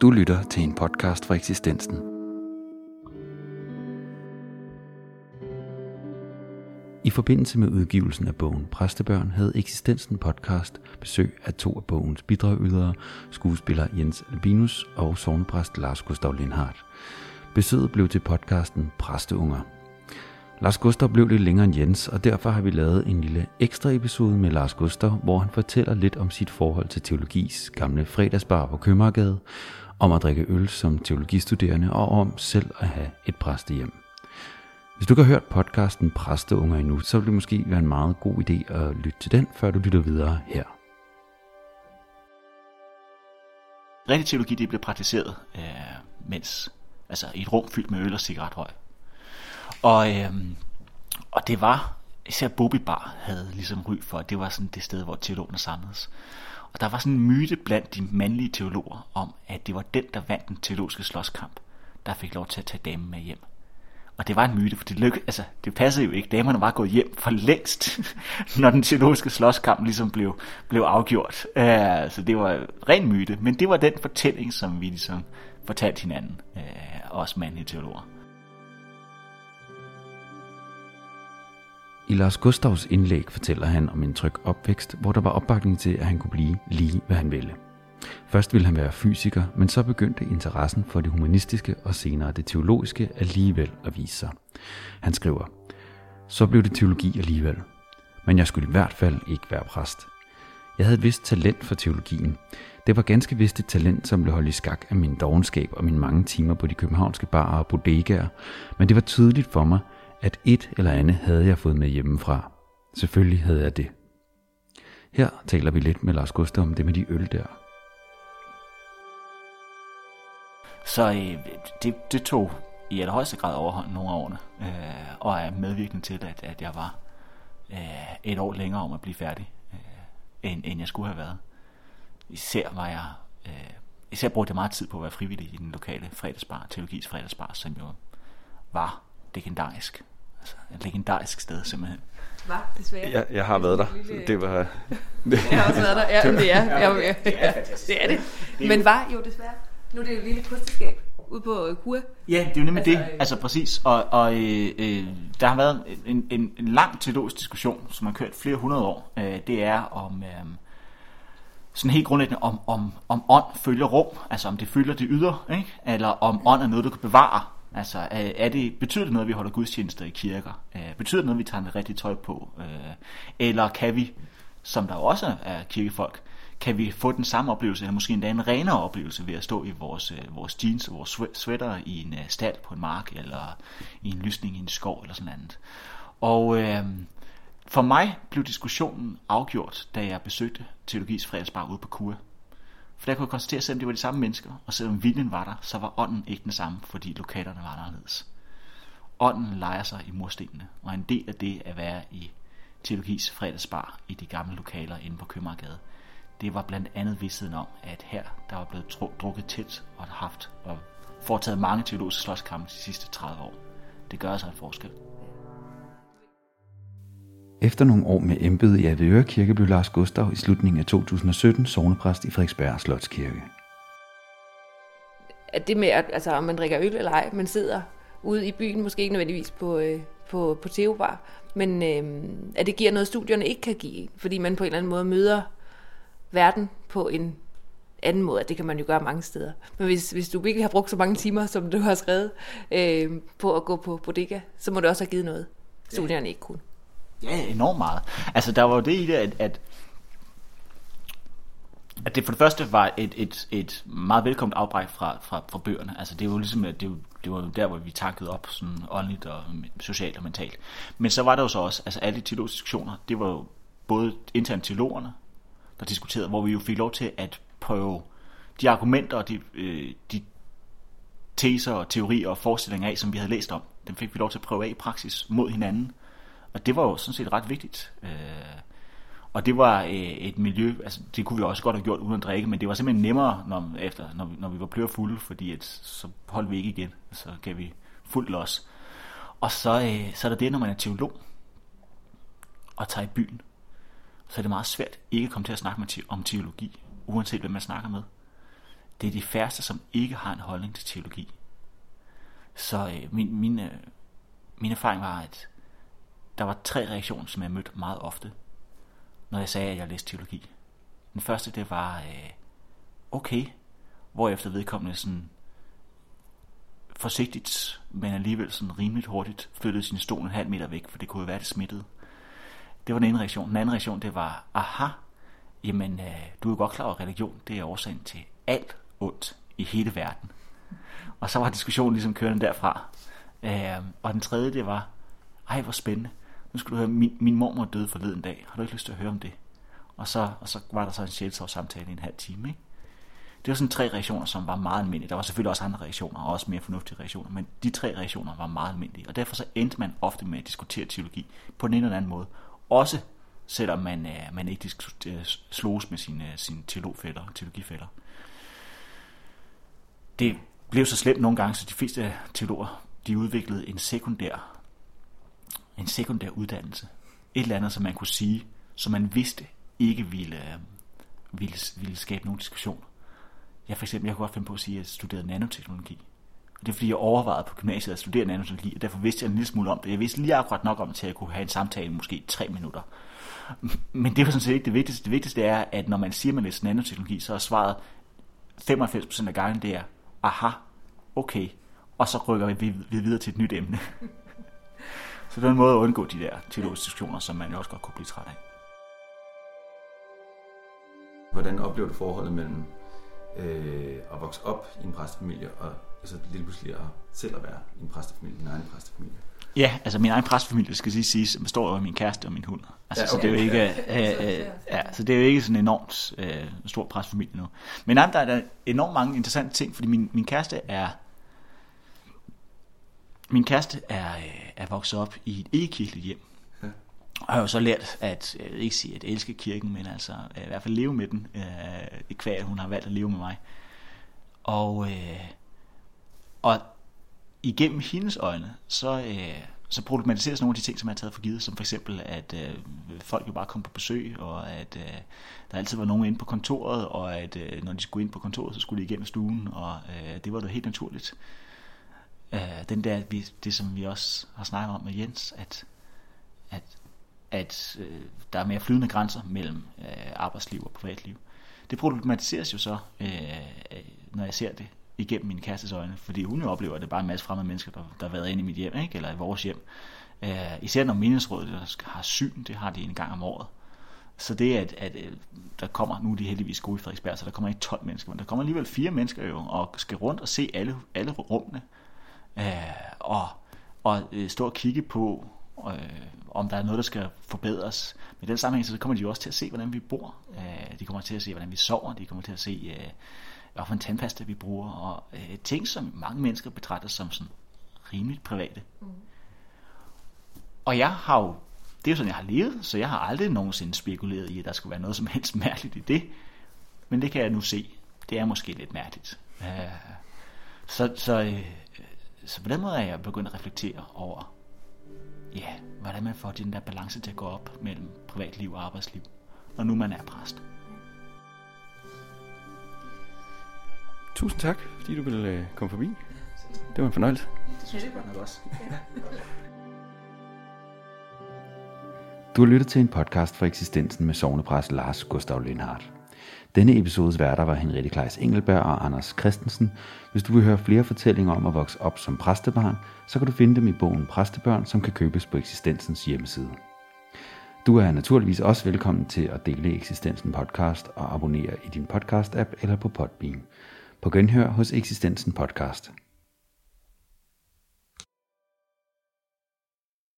Du lytter til en podcast fra Eksistensen. I forbindelse med udgivelsen af bogen Præstebørn havde Eksistensen podcast besøg af to af bogens bidragydere, skuespiller Jens Albinus og sognepræst Lars Gustav Lindhardt. Besøget blev til podcasten Præsteunger. Lars Gustav blev lidt længere end Jens, og derfor har vi lavet en lille ekstra episode med Lars Gustav, hvor han fortæller lidt om sit forhold til teologis gamle fredagsbar på Købmagergade, om at drikke øl som teologistuderende og om selv at have et præstehjem. Hvis du ikke har hørt podcasten Præsteunger endnu, så vil det måske være en meget god idé at lytte til den, før du lytter videre her. Rigtig teologi det blev praktiseret, mens i et rum fyldt med øl og cigaretrøg. Og det var, især Bobby Bar havde ligesom ry for, at det var sådan det sted, hvor teologerne samledes. Og der var sådan en myte blandt de mandlige teologer om, at det var den, der vandt den teologiske slåskamp, der fik lov til at tage damen med hjem. Og det var en myte, for det passede jo ikke. Damerne var gået hjem for længst, når den teologiske slåskamp ligesom blev afgjort. Så det var ren myte, men det var den fortælling, som vi ligesom fortalte hinanden, os mandlige teologer. I Lars Gustavs indlæg fortæller han om en tryg opvækst, hvor der var opbakning til, at han kunne blive lige, hvad han ville. Først ville han være fysiker, men så begyndte interessen for det humanistiske og senere det teologiske alligevel at vise sig. Han skriver, så blev det teologi alligevel, men jeg skulle i hvert fald ikke være præst. Jeg havde et vist talent for teologien. Det var ganske vist et talent, som blev holdt i skak af min dovenskab og mine mange timer på de københavnske barer og bodegaer, men det var tydeligt for mig, at et eller andet havde jeg fået med hjemmefra. Selvfølgelig havde jeg det. Her taler vi lidt med Lars Gustav om det med de øl der. Så det tog i allerhøjeste grad overhånd nogle af årene, og er medvirkende til, at jeg var et år længere om at blive færdig, end jeg skulle have været. Især brugte jeg meget tid på at være frivillig i den lokale fredagsbar, teologis fredagsbar, som jo var legendarisk. Altså et legendarisk sted simpelthen. Var desværre. Jeg har været der. Det var... Jeg har også været der. Ja, det er. Det er det. Men var jo desværre. Nu er det jo et lille kosteskab ude på Kure. Ja, det er jo nemlig det. Altså præcis. Og der har været en lang teologisk diskussion, som har kørt flere hundrede år. Det er om... sådan helt grundlæggende om ånd følger rum. Altså om det følger det ydre, ikke? Eller om ånd er noget, du kan bevare. Altså, betyder det noget, at vi holder gudstjenester i kirker? Betyder det noget, at vi tager det rigtige tøj på? Eller kan vi, som der også er kirkefolk, kan vi få den samme oplevelse, eller måske endda en renere oplevelse, ved at stå i vores jeans og vores sweater i en stald på en mark, eller i en lysning i en skov, eller sådan andet. Og for mig blev diskussionen afgjort, da jeg besøgte teologis fredagsbar ude på Kure. For der kunne jeg konstatere, selvom det var de samme mennesker, og selvom viljen var der, så var ånden ikke den samme, fordi lokalerne var anderledes. Ånden leger sig i murstenene, og en del af det at være i teologis fredagsbar i de gamle lokaler inde på Købmagergade, det var blandt andet vidstheden om, at her der var blevet drukket tæt og haft og foretaget mange teologiske slåskampe de sidste 30 år. Det gør altså en forskel. Efter nogle år med embede i A.V. Ørekirke blev Lars Gustav i slutningen af 2017 sognepræst i Frederiksberg Slotskirke. Det med, altså, om man drikker øl eller ej, man sidder ude i byen, måske ikke nødvendigvis på teobar, men at det giver noget, studierne ikke kan give, fordi man på en eller anden måde møder verden på en anden måde, det kan man jo gøre mange steder. Men hvis du virkelig har brugt så mange timer, som du har skrevet, på at gå på bodega, så må det også have givet noget, studierne ikke kunne. Ja, enormt meget. Altså der var jo det i det, at det for det første var et meget velkommet afbræk fra bøgerne. Altså det var jo ligesom, at det var der, hvor vi tankede op sådan åndeligt og socialt og mentalt. Men så var der jo så også, altså alle de teologiske diskussioner, det var jo både internt teologerne, der diskuterede, hvor vi jo fik lov til at prøve de argumenter og de teser og teorier og forestillinger af, som vi havde læst om. Dem fik vi lov til at prøve af i praksis mod hinanden. Og det var jo sådan set ret vigtigt. Og det var et miljø, altså det kunne vi også godt have gjort uden at drikke, men det var simpelthen nemmere, når vi var plørfulde, fordi så holdt vi ikke igen, så gav vi fuldt los. Og så er det, når man er teolog og tager i byen, så er det meget svært ikke at komme til at snakke om teologi, uanset hvem man snakker med. Det er de færreste, som ikke har en holdning til teologi. Så min erfaring var, at der var 3 reaktioner, som jeg mødte meget ofte, når jeg sagde, at jeg læste teologi. Den første, det var, okay, hvorefter vedkommende sådan forsigtigt, men alligevel sådan rimeligt hurtigt flyttede sin stol 1,5 meter væk, for det kunne jo være, det smittede. Det var den ene reaktion. Den anden reaktion, det var, aha, jamen, du er jo godt klar over religion, det er årsagen til alt ondt i hele verden. Og så var diskussionen ligesom kørende derfra. Og den tredje, det var, ej, hvor spændende. Nu skal du høre, min mormor døde forleden dag. Har du ikke lyst til at høre om det? Og så var der så en sjælsorgssamtale i en halv time, ikke? Det var sådan 3 reaktioner, som var meget almindelige. Der var selvfølgelig også andre reaktioner, og også mere fornuftige reaktioner, men de 3 reaktioner var meget almindelige. Og derfor så endte man ofte med at diskutere teologi på den ene eller anden måde. Også selvom man ikke sloges med sine teologfæller og teologifæller. Det blev så slemt nogle gange, så de fleste teologer, de udviklede en sekundær uddannelse. Et eller andet, som man kunne sige, som man vidste ikke ville skabe nogen diskussion. Jeg kunne godt finde på at sige, at jeg studerede nanoteknologi. Og det er fordi, jeg overvejede på gymnasiet at studere nanoteknologi, og derfor vidste jeg en lille smule om det. Jeg vidste lige akkurat nok om det, til at jeg kunne have en samtale måske 3 minutter. Men det var sådan set ikke det vigtigste. Det vigtigste er, at når man siger, at man læser nanoteknologi, så er svaret 95% af gangen, det er, aha, okay, og så rykker vi videre til et nyt emne. Så det er en måde at undgå de der teologiske diskussioner, som man jo også godt kunne blive træt af. Hvordan oplever du forholdet mellem at vokse op i en præstefamilie, og så lige pludselig at selv at være i en præstefamilie, din egen præstefamilie? Ja, altså min egen præstefamilie, skal lige siges, består af min kæreste og min hund. Altså, ja, okay. Så det er jo ikke, så det er jo ikke sådan en enormt stor præstefamilie nu. Men der er enormt mange interessante ting, fordi min kæreste er... Min kæreste er vokset op i et ikke-kirkeligt hjem, ja. Og har jo så lært at, ikke sige at elske kirken, men altså i hvert fald leve med den, kvad hun har valgt at leve med mig. Og igennem hendes øjne, så problematiseres nogle af de ting, som jeg har taget for givet, som for eksempel, at folk jo bare kom på besøg, og at der altid var nogen inde på kontoret, og at når de skulle ind på kontoret, så skulle de igennem stuen, og det var da helt naturligt. Den der, det som vi også har snakket om med Jens, at der er mere flydende grænser mellem arbejdsliv og privatliv. Det problematiseres jo så, når jeg ser det igennem min kærestes øjne, fordi hun jo oplever, at det er bare en masse fremmede mennesker, der har været inde i mit hjem, ikke? Eller i vores hjem. Især når menighedsrådet har syn, det har de en gang om året. Så det er, at der kommer, nu er de heldigvis gode i Frederiksberg, så der kommer ikke 12 mennesker, men der kommer alligevel 4 mennesker jo, og skal rundt og se alle rummene, og stå og kigge på, om der er noget, der skal forbedres. Men i den sammenhæng, så kommer de jo også til at se, hvordan vi bor. De kommer til at se, hvordan vi sover. De kommer til at se, hvilken tandpasta vi bruger. Og ting, som mange mennesker betragter som sådan rimeligt private. Mm. Og jeg har jo, det er jo sådan, jeg har levet, så jeg har aldrig nogensinde spekuleret i, at der skulle være noget som helst mærkeligt i det. Men det kan jeg nu se. Det er måske lidt mærkeligt. Så på den måde er jeg begyndt at reflektere over, hvordan man får den der balance til at gå op mellem privatliv og arbejdsliv, når nu man er præst. Tusind tak, fordi du ville komme forbi. Det var en fornøjelse. Det synes jeg godt nok også. Du har lyttet til en podcast fra Eksistensen med sognepræst Lars Gustav Lindhardt. Denne episodes værter var Henrik Kleis Engelbær og Anders Christensen. Hvis du vil høre flere fortællinger om at vokse op som præstebarn, så kan du finde dem i bogen Præstebørn, som kan købes på Eksistensens hjemmeside. Du er naturligvis også velkommen til at dele Eksistensen podcast og abonnere i din podcast-app eller på Podbean. På genhør hos Eksistensen podcast.